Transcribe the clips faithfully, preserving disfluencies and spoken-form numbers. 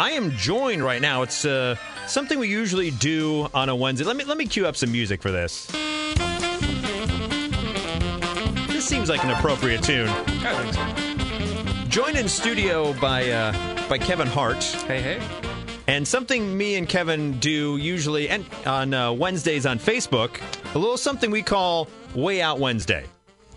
I am joined right now. It's uh, something we usually do on a Wednesday. Let me let me cue up some music for this. This seems like an appropriate tune. I think so. Joined in studio by uh, by Kevin Hart. Hey, hey. And something me and Kevin do usually and on uh, Wednesdays on Facebook, a little something we call Way Out Wednesday.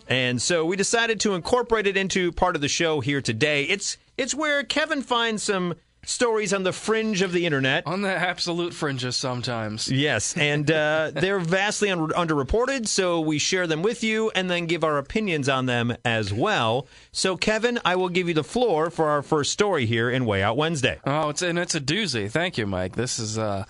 And so we decided to incorporate it into part of the show here today. It's it's where Kevin finds some stories on the fringe of the internet. On the absolute fringes sometimes. Yes, and uh, they're vastly un- underreported, so we share them with you and then give our opinions on them as well. So, Kevin, I will give you the floor for our first story here in Way Out Wednesday. Oh, it's and it's a doozy. Thank you, Mike. This is... Uh...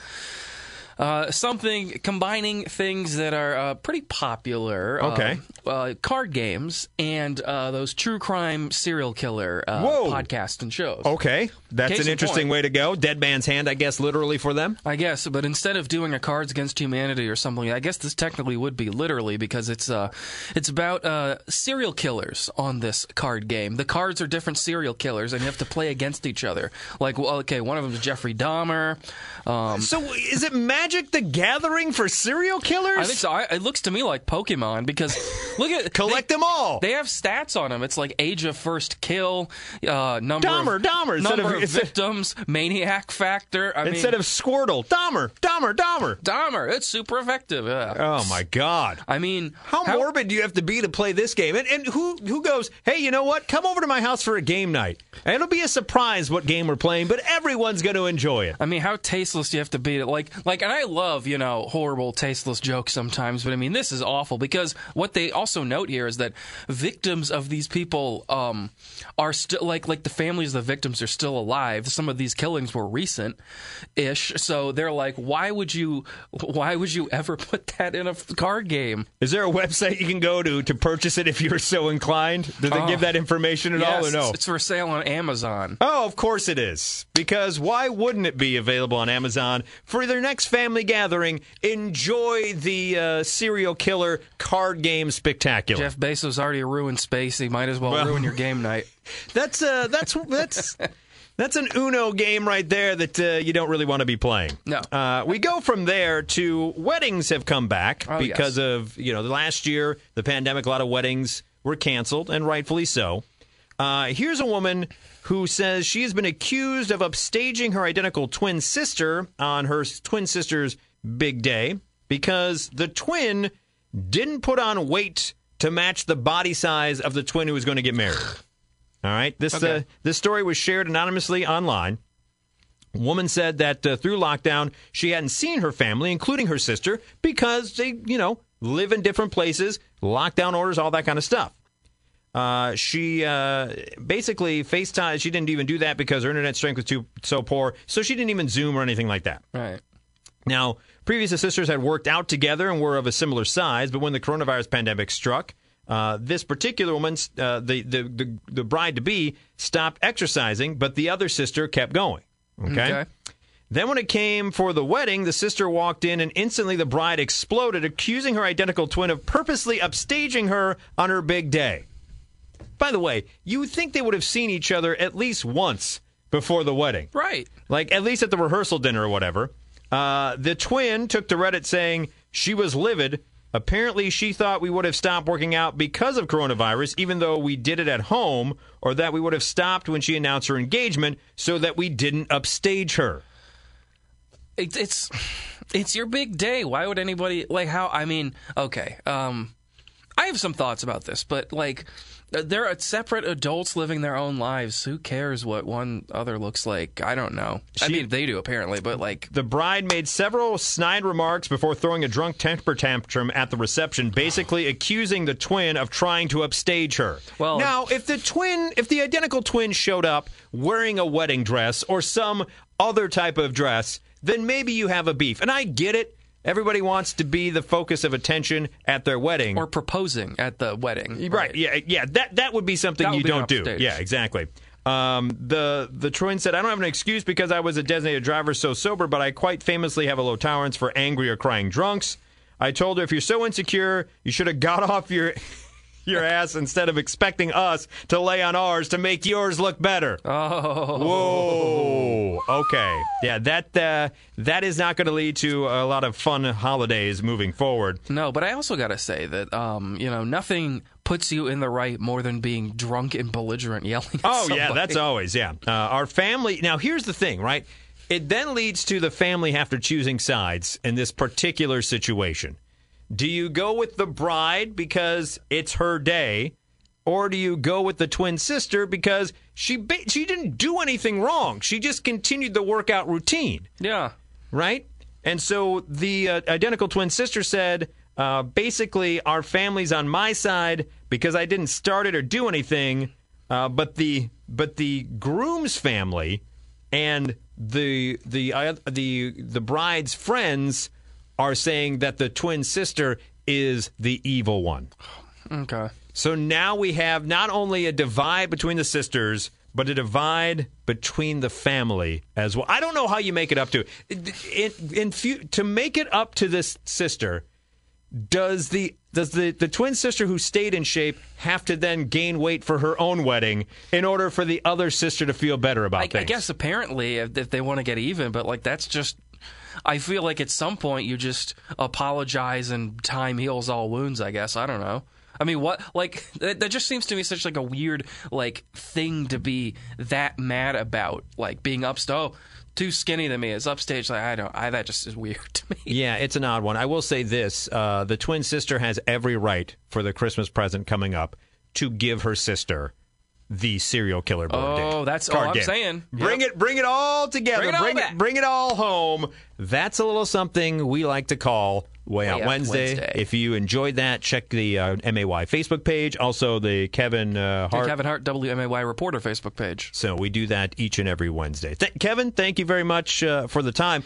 Uh, something combining things that are uh, pretty popular. Okay. Uh, uh, card games and uh, those true crime serial killer uh, podcasts and shows. Okay. That's an interesting way to go. Dead Man's Hand, I guess, literally for them? I guess, but instead of doing a Cards Against Humanity or something, I guess this technically would be literally because it's uh, it's about uh, serial killers on this card game. The cards are different serial killers and you have to play against each other. Like, well, okay, one of them is Jeffrey Dahmer. Um, so is it mad? Magic the Gathering for serial killers? I think so. I, it looks to me like Pokemon because look at collect they, them all. They have stats on them. It's like age of first kill, uh, number Dahmer, of, Dahmer, number of, of victims, a, maniac factor. I instead mean, of Squirtle, Dahmer, Dahmer, Dahmer, Dahmer. It's super effective. Yeah. Oh my god! I mean, how, how morbid do you have to be to play this game? And, and who who goes? Hey, you know what? Come over to my house for a game night. And it'll be a surprise what game we're playing, but everyone's going to enjoy it. I mean, how tasteless do you have to be? To, like like. I love, you know, horrible, tasteless jokes sometimes, but I mean, this is awful because what they also note here is that victims of these people um, are still, like, like the families of the victims are still alive. Some of these killings were recent-ish, so they're like, why would you, why would you ever put that in a card game? Is there a website you can go to to purchase it if you're so inclined? Do they uh, give that information at yes, all or no? It's for sale on Amazon. Oh, of course it is, because why wouldn't it be available on Amazon for their next family? Family gathering, enjoy the uh, serial killer card game spectacular. Jeff Bezos already ruined space. He might as well, well ruin your game night. That's uh, that's that's that's an Uno game right there that uh, you don't really want to be playing. No, uh, we go from there to weddings have come back oh, because yes. of you know the last year the pandemic. A lot of weddings were canceled and rightfully so. Uh, here's a woman who says she has been accused of upstaging her identical twin sister on her twin sister's big day because the twin didn't put on weight to match the body size of the twin who was going to get married. All right. This okay. uh, this story was shared anonymously online. A woman said that uh, through lockdown, she hadn't seen her family, including her sister, because they, you know, live in different places, lockdown orders, all that kind of stuff. Uh, she uh, basically FaceTime. She didn't even do that because her internet strength was too so poor, so she didn't even Zoom or anything like that. Right. Now, previous sisters had worked out together and were of a similar size, but when the coronavirus pandemic struck, uh, this particular woman, uh, the, the the the bride-to-be, stopped exercising, but the other sister kept going. Okay? Okay. Then when it came for the wedding, the sister walked in and instantly the bride exploded, accusing her identical twin of purposely upstaging her on her big day. By the way, you would think they would have seen each other at least once before the wedding. Right. Like, at least at the rehearsal dinner or whatever. Uh, the twin took to Reddit saying she was livid. Apparently, she thought we would have stopped working out because of coronavirus, even though we did it at home, or that we would have stopped when she announced her engagement so that we didn't upstage her. It, it's, it's your big day. Why would anybody, like, how, I mean, okay. Um, I have some thoughts about this, but, like... They're separate adults living their own lives. Who cares what one other looks like? I don't know. She, I mean, they do apparently, but like... The bride made several snide remarks before throwing a drunk temper tantrum at the reception, basically accusing the twin of trying to upstage her. Well, now, if the twin, if the identical twin showed up wearing a wedding dress or some other type of dress, then maybe you have a beef. And I get it. Everybody wants to be the focus of attention at their wedding. Or proposing at the wedding. Right, right. yeah, yeah. That that would be something that you don't do. Yeah, exactly. Um, the the Troyan said, I don't have an excuse because I was a designated driver so sober, but I quite famously have a low tolerance for angry or crying drunks. I told her, if you're so insecure, you should have got off your... your ass instead of expecting us to lay on ours to make yours look better. Oh. Whoa. Okay. Yeah, that uh, that is not going to lead to a lot of fun holidays moving forward. No, but I also got to say that, um, you know, nothing puts you in the right more than being drunk and belligerent yelling at oh, somebody. Yeah, that's always, yeah. Uh, our family, now here's the thing, right? It then leads to the family after choosing sides in this particular situation. Do you go with the bride because it's her day, or do you go with the twin sister because she ba- she didn't do anything wrong? She just continued the workout routine. Yeah. Right? And so the uh, identical twin sister said, uh, basically, our family's on my side because I didn't start it or do anything, uh, but the but the groom's family and the the uh, the the bride's friends are saying that the twin sister is the evil one. Okay. So now we have not only a divide between the sisters, but a divide between the family as well. I don't know how you make it up to it. In, in, to make it up to this sister, does the does the, the twin sister who stayed in shape have to then gain weight for her own wedding in order for the other sister to feel better about I, things? I guess apparently if, if they want to get even, but like that's just... I feel like at some point you just apologize and time heals all wounds, I guess. I don't know. I mean, what, like, that, that just seems to me such, like, a weird, like, thing to be that mad about, like, being up, oh, too skinny to me. It's upstage, like, I don't, I, that just is weird to me. Yeah, it's an odd one. I will say this, uh, the twin sister has every right for the Christmas present coming up to give her sister the serial killer board oh, game. Oh, that's all I'm game. saying. Bring yep. it bring it all together. Bring it all, bring it, bring it all home. That's a little something we like to call Way, Way Out Wednesday. Wednesday. If you enjoyed that, check the uh, M A Y Facebook page. Also, the Kevin uh, Hart. The Kevin Hart W M A Y Reporter Facebook page. So we do that each and every Wednesday. Th- Kevin, thank you very much uh, for the time.